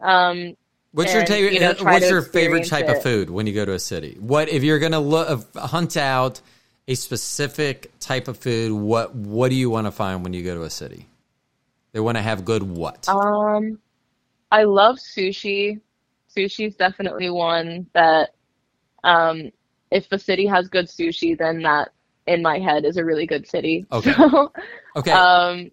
Um, What's and, your, ta- you know, what's your favorite type it. of food when you go to a city? What if you're going to look, hunt out a specific type of food? What what do you want to find when you go to a city? They want to have good what? Um, I love sushi. Sushi's definitely one that, um, if the city has good sushi, then that in my head is a really good city. Okay. So, okay. Um,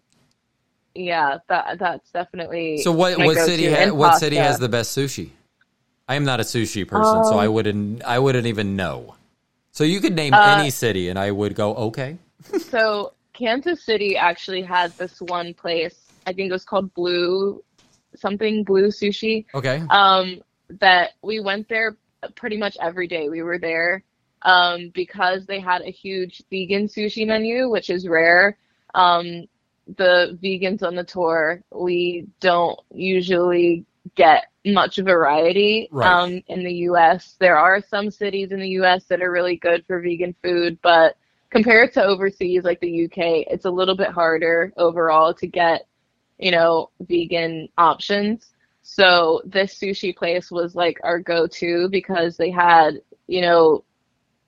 yeah, that that's definitely. So what what city ha- what city has the best sushi? I am not a sushi person, um, so I wouldn't I wouldn't even know. So you could name uh, any city, and I would go okay. So Kansas City actually had this one place. I think it was called Blue something Blue Sushi. Okay. Um, that we went there pretty much every day. We were there um, because they had a huge vegan sushi menu, which is rare. Um, the vegans on the tour, we don't usually get much variety right. um, in the U S. There are some cities in the U S that are really good for vegan food, but compared to overseas, like the U K, it's a little bit harder overall to get, you know, vegan options. So this sushi place was like our go-to because they had, you know,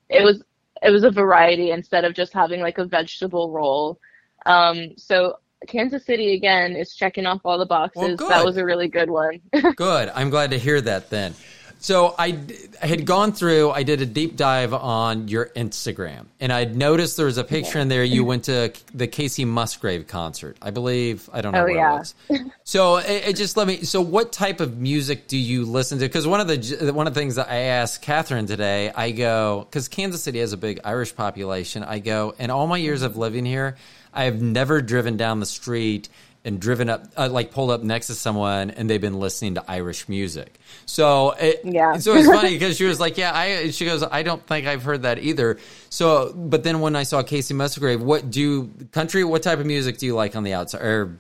it was it was a variety instead of just having like a vegetable roll. Um, so Kansas City, again, is checking off all the boxes. Well, that was a really good one. Good. I'm glad to hear that then. So I, I had gone through, I did a deep dive on your Instagram, and I'd noticed there was a picture in there. You went to the Kacey Musgraves concert, I believe. I don't know oh, where yeah. it was. So it, it just let me, so what type of music do you listen to? Because one of the one of the things that I asked Catherine today, I go, because Kansas City has a big Irish population, I go, in all my years of living here, I have never driven down the street and driven up, uh, like pulled up next to someone and they've been listening to Irish music. So it, yeah. so it's funny because she was like, yeah, I, she goes, I don't think I've heard that either. So, but then when I saw Kacey Musgraves, what do you, country, what type of music do you like on the outside? Or...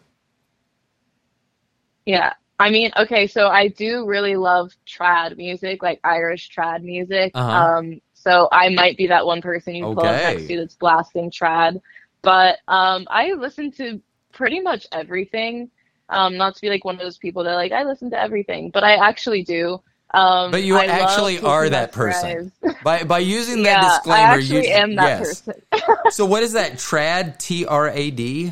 Yeah. I mean, okay. So I do really love trad music, like Irish trad music. Uh-huh. Um, so I might be that one person you okay. pull up next to that's blasting trad. But um, I listen to pretty much everything. Um, not to be like one of those people that are like, I listen to everything, but I actually do. Um, but you I actually are that person. by by using yeah, that disclaimer. I actually you, am that yes. person. So what is that? Trad, T R A D?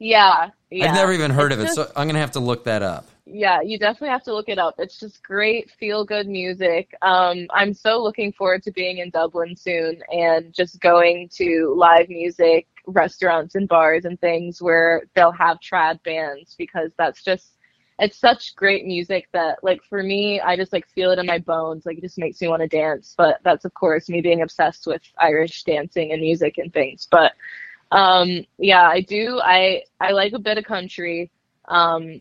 Yeah, yeah. I've never even heard it's of just, it, so I'm going to have to look that up. Yeah, you definitely have to look it up. It's just great, feel-good music. Um, I'm so looking forward to being in Dublin soon and just going to live music, restaurants and bars and things where they'll have trad bands, because that's just, it's such great music that, like, for me, I just, like, feel it in my bones. Like, it just makes me want to dance. But that's, of course, me being obsessed with Irish dancing and music and things. But, um, yeah, I do. I, I like a bit of country. Um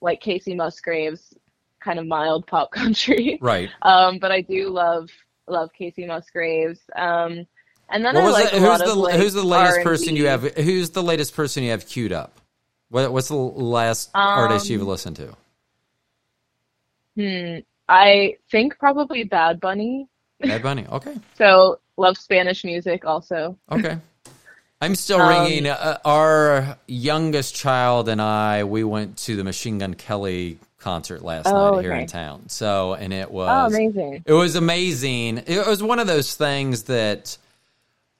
like Kacey Musgraves, kind of mild pop country. Right. Um, but I do love love Kacey Musgraves. Um, and then I like the, a lot the, of like, who's the latest R and B. person you have who's the latest person you have queued up? What what's the last um, artist you've listened to? Hmm. I think probably Bad Bunny. Bad Bunny. Okay. So love Spanish music also. Okay. I'm still ringing. Um, uh, our youngest child and I, we went to the Machine Gun Kelly concert last oh, night here okay. in town. So, and it was oh, amazing. It was amazing. It was one of those things that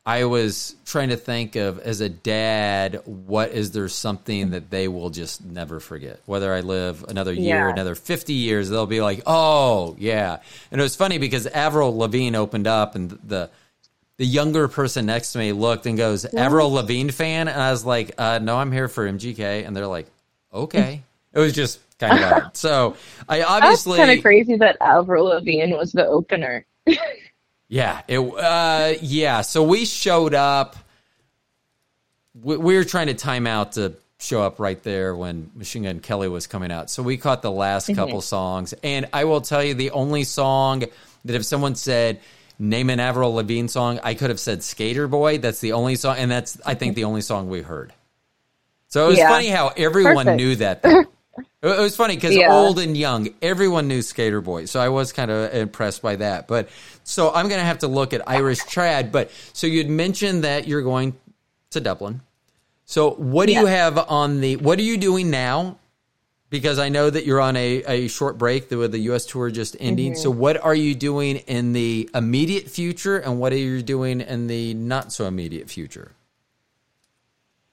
I was trying to think of as a dad. What is there something that they will just never forget? Whether I live another year, yeah. another fifty years, they'll be like, oh, yeah. And it was funny because Avril Lavigne opened up and the The younger person next to me looked and goes, yeah. Avril Lavigne fan? And I was like, uh, no, I'm here for M G K. And they're like, okay. It was just kind of odd. So I obviously... That's kind of crazy that Avril Lavigne was the opener. yeah. it. Uh, yeah. So we showed up. We, we were trying to time out to show up right there when Machine Gun Kelly was coming out. So we caught the last mm-hmm. couple songs. And I will tell you the only song that if someone said... Name an Avril Lavigne song, I could have said Skater Boy. That's the only song, and that's, I think, the only song we heard. So it was yeah. funny how everyone Perfect. knew that. It was funny because yeah. old and young, everyone knew Skater Boy. So I was kind of impressed by that. But so I'm going to have to look at Irish trad. But so you'd mentioned that you're going to Dublin. So what do yeah. you have on the, what are you doing now? Because I know that you're on a, a short break with the U S tour just ending. Mm-hmm. So what are you doing in the immediate future, and what are you doing in the not so immediate future?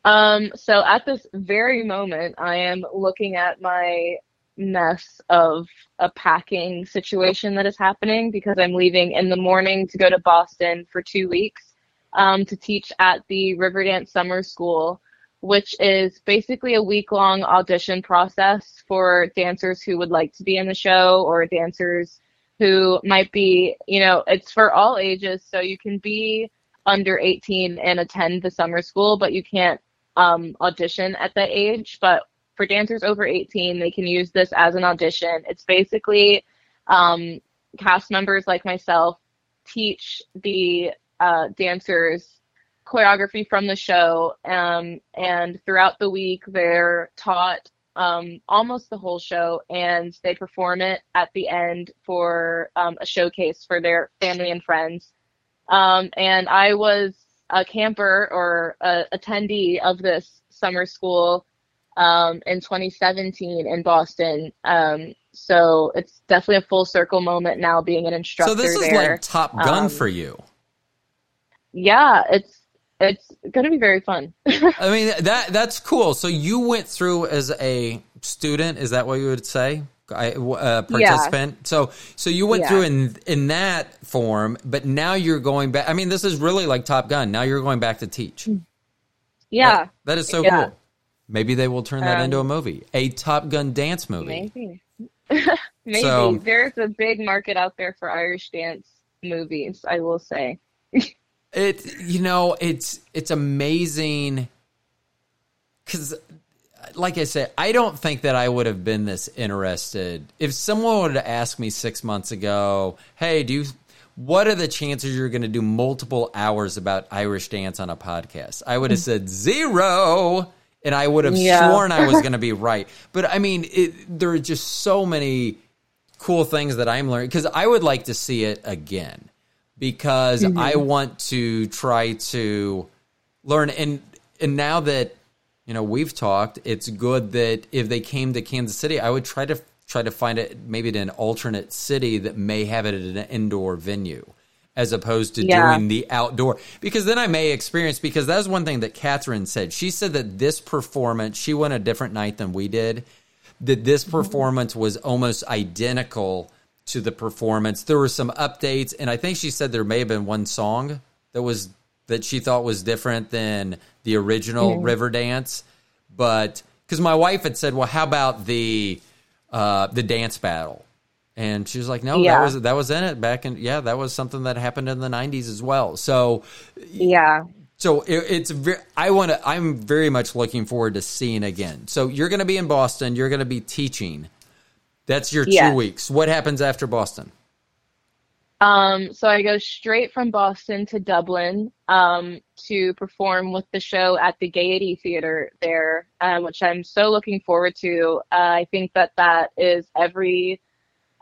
Um, so at this very moment, I am looking at my mess of a packing situation that is happening because I'm leaving in the morning to go to Boston for two weeks um, to teach at the Riverdance Summer School. which is basically a week-long audition process for dancers who would like to be in the show, or dancers who might be, you know, it's for all ages. So you can be under eighteen and attend the summer school, but you can't um, audition at that age. But for dancers over eighteen, they can use this as an audition. It's basically um, cast members like myself teach the uh, dancers choreography from the show, um, and throughout the week they're taught um, almost the whole show, and they perform it at the end for um, a showcase for their family and friends. Um, and I was a camper or a attendee of this summer school um, in twenty seventeen in Boston. Um, so it's definitely a full circle moment now being an instructor. So this is there. Like Top Gun um, for you. Yeah, it's It's going to be very fun. I mean, that that's cool. So you went through as a student, is that what you would say? I, uh, participant? Yeah. So so you went yeah. through in in that form, but now you're going back. I mean, this is really like Top Gun. Now you're going back to teach. Yeah. That, that is so yeah. cool. Maybe they will turn that um, into a movie. A Top Gun dance movie. Maybe. Maybe. So, there's a big market out there for Irish dance movies, I will say. It, you know, it's, it's amazing because, like I said, I don't think that I would have been this interested. If someone would have asked me six months ago, hey, do you, what are the chances you're going to do multiple hours about Irish dance on a podcast? I would have said zero, and I would have yeah. sworn I was going to be right. But, I mean, it, there are just so many cool things that I'm learning because I would like to see it again. Because mm-hmm. I want to try to learn. And and now that, you know, we've talked, it's good that if they came to Kansas City, I would try to try to find it maybe in an alternate city that may have it at an indoor venue as opposed to yeah. doing the outdoor. Because then I may experience, because that was one thing that Catherine said. She said that this performance, she went a different night than we did, that this performance was almost identical to the performance. There were some updates, and I think she said there may have been one song that was that she thought was different than the original mm-hmm. Riverdance. But because my wife had said, "Well, how about the uh, the dance battle?" And she was like, "No, yeah. that was that was in it back in yeah, that was something that happened in the nineties as well." So yeah, so it, it's very, I want to. I'm very much looking forward to seeing again. So you're going to be in Boston. You're going to be teaching. That's your two yeah. weeks. What happens after Boston? Um, so I go straight from Boston to Dublin um, to perform with the show at the Gaiety Theater there, uh, which I'm so looking forward to. Uh, I think that that is every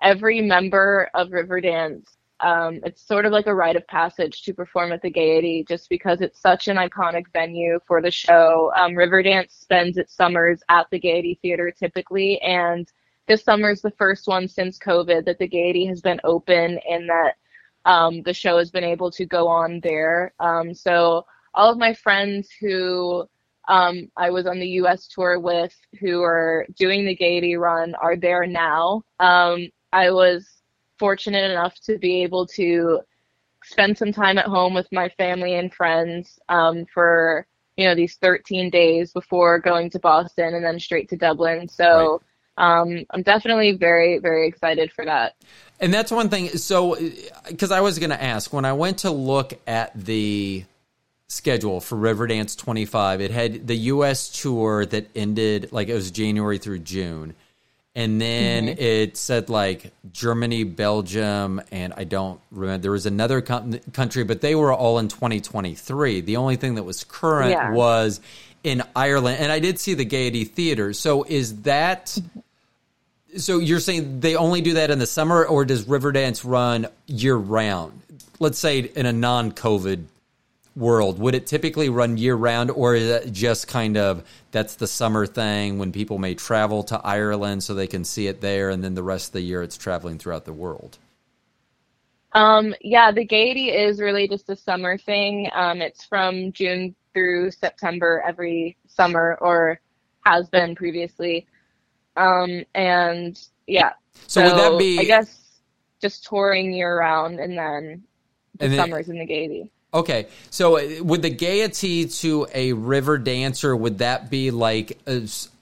every member of Riverdance. Um, it's sort of like a rite of passage to perform at the Gaiety just because it's such an iconic venue for the show. Um, Riverdance spends its summers at the Gaiety Theater typically, and this summer is the first one since COVID that the Gaiety has been open and that um, the show has been able to go on there. Um, so all of my friends who um, I was on the U S tour with who are doing the Gaiety run are there now. Um, I was fortunate enough to be able to spend some time at home with my family and friends um, for, you know, these thirteen days before going to Boston and then straight to Dublin. So. Right. Um, I'm definitely very, very excited for that. And that's one thing. So, because I was going to ask, when I went to look at the schedule for Riverdance twenty-five, it had the U S tour that ended, like it was January through June. And then mm-hmm. it said like Germany, Belgium, and I don't remember. There was another com- country, but they were all in twenty twenty-three. The only thing that was current yeah. was in Ireland. And I did see the Gaiety Theater. So is that... So you're saying they only do that in the summer, or does Riverdance run year-round? Let's say in a non-COVID world, would it typically run year-round, or is it just kind of that's the summer thing when people may travel to Ireland so they can see it there, and then the rest of the year it's traveling throughout the world? Um, yeah, the Gaiety is really just a summer thing. Um, it's from June through September every summer, or has been previously. Um, and yeah, so, so would that be, I guess, just touring year round and then the and then, summers in the Gaiety. Okay, so would the Gaiety to a Riverdancer, would that be like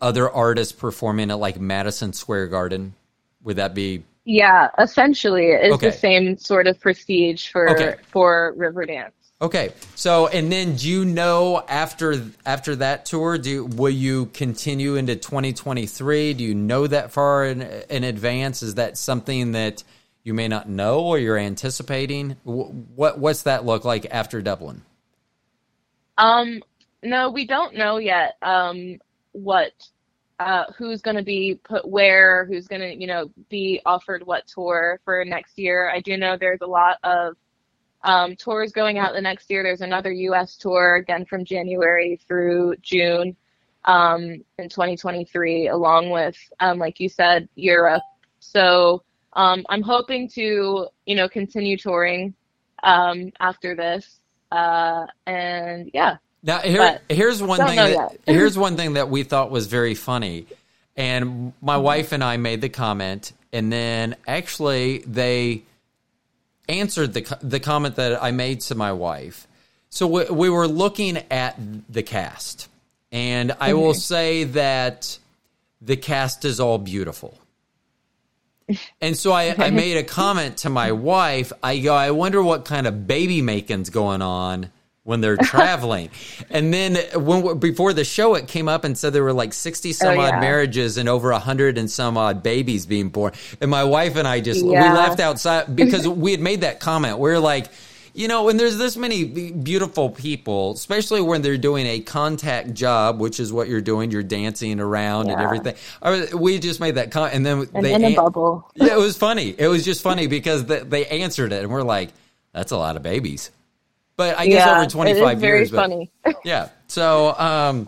other artists performing at like Madison Square Garden? Would that be? Yeah, essentially, it's okay. The same sort of prestige for okay. for Riverdance. Okay, so and then do you know after after that tour, do will you continue into twenty twenty-three? Do you know that far in, in advance? Is that something that you may not know, or you're anticipating? What what's that look like after Dublin? Um, no, we don't know yet. Um, what, uh, who's going to be put where? Who's going to, you know, be offered what tour for next year? I do know there's a lot of um, tours going out the next year. There's another U S tour again from January through June um, in twenty twenty-three, along with, um, like you said, Europe. So. Um, I'm hoping to, you know, continue touring um, after this, uh, and yeah. Now here, here's one thing. That, here's one thing that we thought was very funny, and my mm-hmm. wife and I made the comment, and then actually they answered the the comment that I made to my wife. So we, we were looking at the cast, and I mm-hmm. will say that the cast is all beautiful. And so I, I made a comment to my wife. I go, I wonder what kind of baby making's going on when they're traveling. And then when before the show, it came up and said there were like sixty some oh, yeah. odd marriages and over a hundred and some odd babies being born. And my wife and I just yeah. we laughed outside because we had made that comment. We were like, you know, when there's this many beautiful people, especially when they're doing a contact job, which is what you're doing, you're dancing around yeah. and everything. I was, we just made that comment. And then and they. In a an- bubble. Yeah, it was funny. It was just funny because they, they answered it and we're like, that's a lot of babies. But I yeah, guess over twenty-five years. It is very years, funny. Yeah. So, um,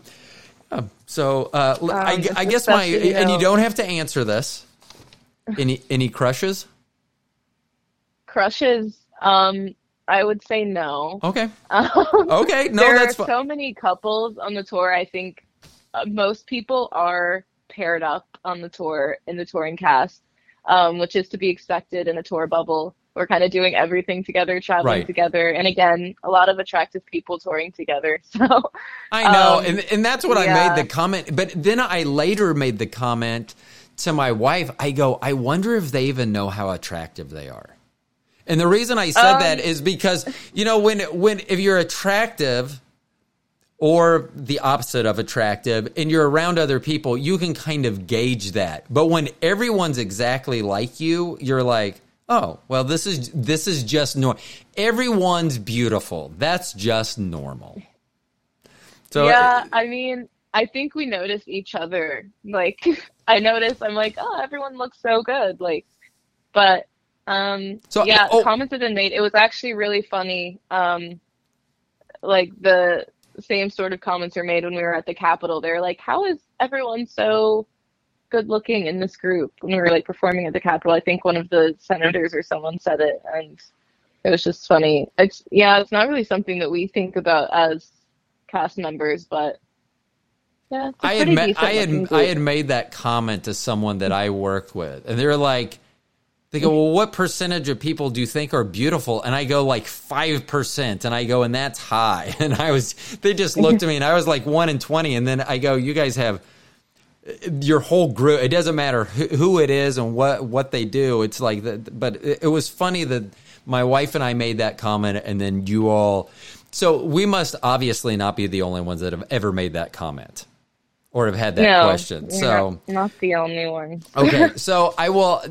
so uh, um, I, I guess my. You know. And you don't have to answer this. Any, any crushes? Crushes? Um. I would say no. Okay. Um, okay. No, there that's There are so many couples on the tour. I think uh, most people are paired up on the tour in the touring cast, um, which is to be expected in a tour bubble. We're kind of doing everything together, traveling right. together. And again, a lot of attractive people touring together. So I know. Um, and, and that's what yeah. I made the comment. But then I later made the comment to my wife. I go, I wonder if they even know how attractive they are. And the reason I said um, that is because, you know, when when if you're attractive or the opposite of attractive and you're around other people, you can kind of gauge that. But when everyone's exactly like you, you're like, oh, well, this is this is just normal. Everyone's beautiful. That's just normal. So yeah, I mean, I think we notice each other. Like I notice I'm like, oh, everyone looks so good. Like, but. Um, so, yeah, oh. comments have been made. It was actually really funny. Um, like the same sort of comments were made when we were at the Capitol. They're like, how is everyone so good looking in this group? When we were like performing at the Capitol, I think one of the senators or someone said it and it was just funny. It's, yeah, it's not really something that we think about as cast members, but yeah. I had, ma- I, had, I had made that comment to someone that I worked with and they were like, they go, well, what percentage of people do you think are beautiful? And I go, like, five percent. And I go, and that's high. And I was, they just looked at me, and I was like one in twenty. And then I go, you guys have your whole group. It doesn't matter who it is and what, what they do. It's like, the, but it was funny that my wife and I made that comment, and then you all. So we must obviously not be the only ones that have ever made that comment. Or have had that no, question. So not, not the only one. Okay, so I will...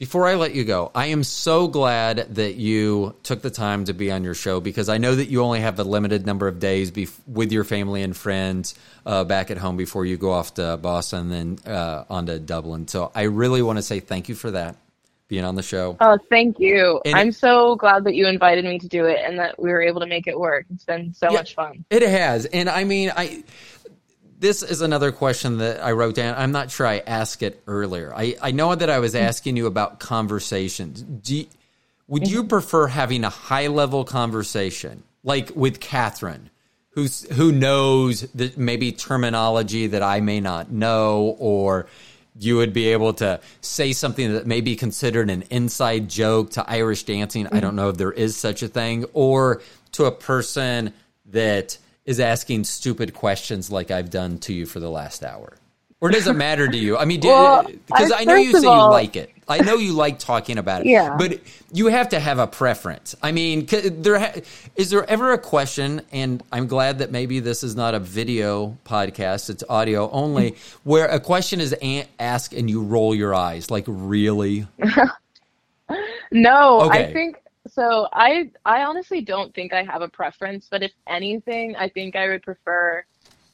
Before I let you go, I am so glad that you took the time to be on your show because I know that you only have a limited number of days bef- with your family and friends uh, back at home before you go off to Boston and then uh, on to Dublin. So I really want to say thank you for that, being on the show. Oh, thank you. And I'm it, so glad that you invited me to do it and that we were able to make it work. It's been so yeah, much fun. It has. And I mean, I... This is another question that I wrote down. I'm not sure I asked it earlier. I, I know that I was asking you about conversations. Do you, would you prefer having a high-level conversation, like with Catherine, who's, who knows that maybe terminology that I may not know, or you would be able to say something that may be considered an inside joke to Irish dancing. Mm-hmm. I don't know if there is such a thing, or to a person that is asking stupid questions like I've done to you for the last hour. Or does it matter to you? I mean, because well, I, I know you say all, you like it. I know you like talking about it. Yeah. But you have to have a preference. I mean, there ha- is there ever a question, and I'm glad that maybe this is not a video podcast, it's audio only, where a question is a- asked and you roll your eyes, like, really? No, okay. I think, so I, I honestly don't think I have a preference, but if anything, I think I would prefer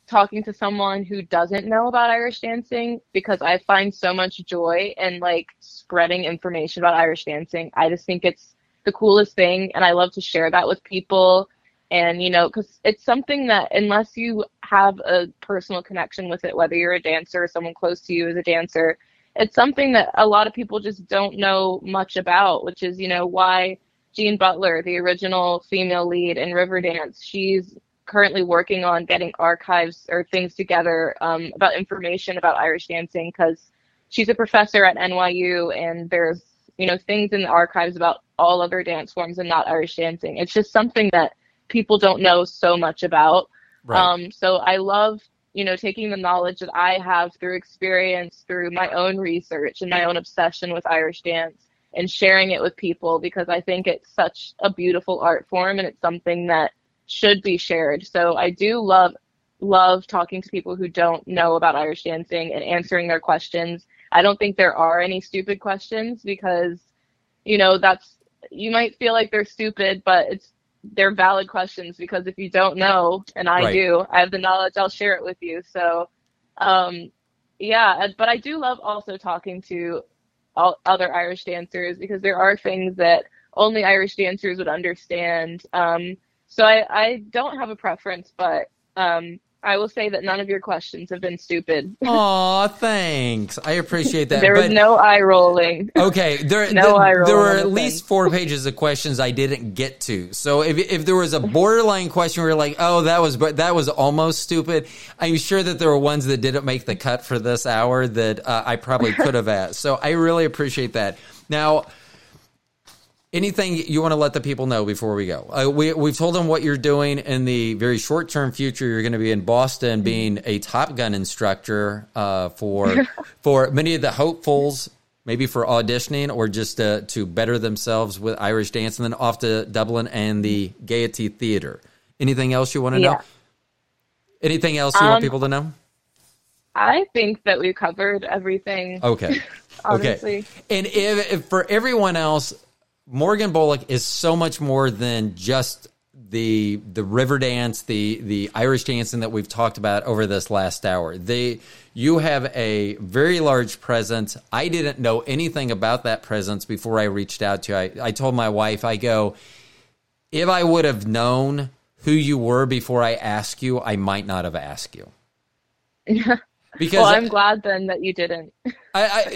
talking to someone who doesn't know about Irish dancing, because I find so much joy in like spreading information about Irish dancing. I just think it's the coolest thing, and I love to share that with people. And you know, because it's something that unless you have a personal connection with it, whether you're a dancer or someone close to you is a dancer, it's something that a lot of people just don't know much about, which is, you know, why Jean Butler, the original female lead in Riverdance, she's currently working on getting archives or things together um, about information about Irish dancing, because she's a professor at N Y U, and there's, you know, things in the archives about all other dance forms and not Irish dancing. It's just something that people don't know so much about. Right. Um, so I love, you know, taking the knowledge that I have through experience, through my own research and my own obsession with Irish dance, and sharing it with people, because I think it's such a beautiful art form, and it's something that should be shared. So I do love love talking to people who don't know about Irish dancing and answering their questions. I don't think there are any stupid questions, because, you know, that's, you might feel like they're stupid, but it's they're valid questions, because if you don't know, and I right. do, I have the knowledge, I'll share it with you. So um yeah, but I do love also talking to all other Irish dancers, because there are things that only Irish dancers would understand. Um, So I, I don't have a preference, but um, I will say that none of your questions have been stupid. Aw, thanks. I appreciate that. There was but, no eye rolling. Okay. There, no the, eye rolling. There were at least four pages of questions I didn't get to. So if if there was a borderline question where you're like, oh, that was that was almost stupid, I'm sure that there were ones that didn't make the cut for this hour that uh, I probably could have asked. So I really appreciate that. Now, anything you want to let the people know before we go? Uh, we, we've told them what you're doing in the very short-term future. You're going to be in Boston being a Top Gun instructor uh, for for many of the hopefuls, maybe for auditioning or just uh, to better themselves with Irish dance, and then off to Dublin and the Gaiety Theater. Anything else you want to yeah. know? Anything else you um, want people to know? I think that we covered everything. Okay. Honestly. Okay. And if, if for everyone else, Morgan Bullock is so much more than just the the Riverdance, the the Irish dancing that we've talked about over this last hour. They, you have a very large presence. I didn't know anything about that presence before I reached out to you. I, I told my wife, I go, if I would have known who you were before I asked you, I might not have asked you. Yeah. Because well, I'm glad then that you didn't. I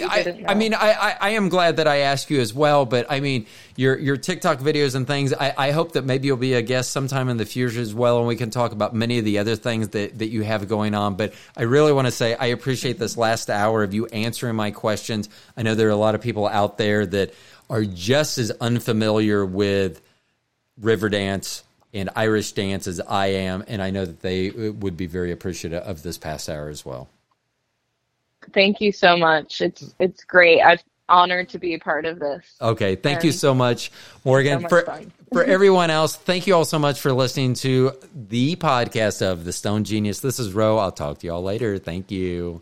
I, you didn't I, I mean, I, I, I am glad that I asked you as well. But I mean, your your TikTok videos and things, I, I hope that maybe you'll be a guest sometime in the future as well. And we can talk about many of the other things that, that you have going on. But I really want to say I appreciate this last hour of you answering my questions. I know there are a lot of people out there that are just as unfamiliar with Riverdance and Irish dance as I am. And I know that they would be very appreciative of this past hour as well. Thank you so much. It's it's great. I'm honored to be a part of this. Okay. Thank and you so much, Morgan. So much for for everyone else, thank you all so much for listening to the podcast of The Stoned Genius. This is Ro. I'll talk to you all later. Thank you.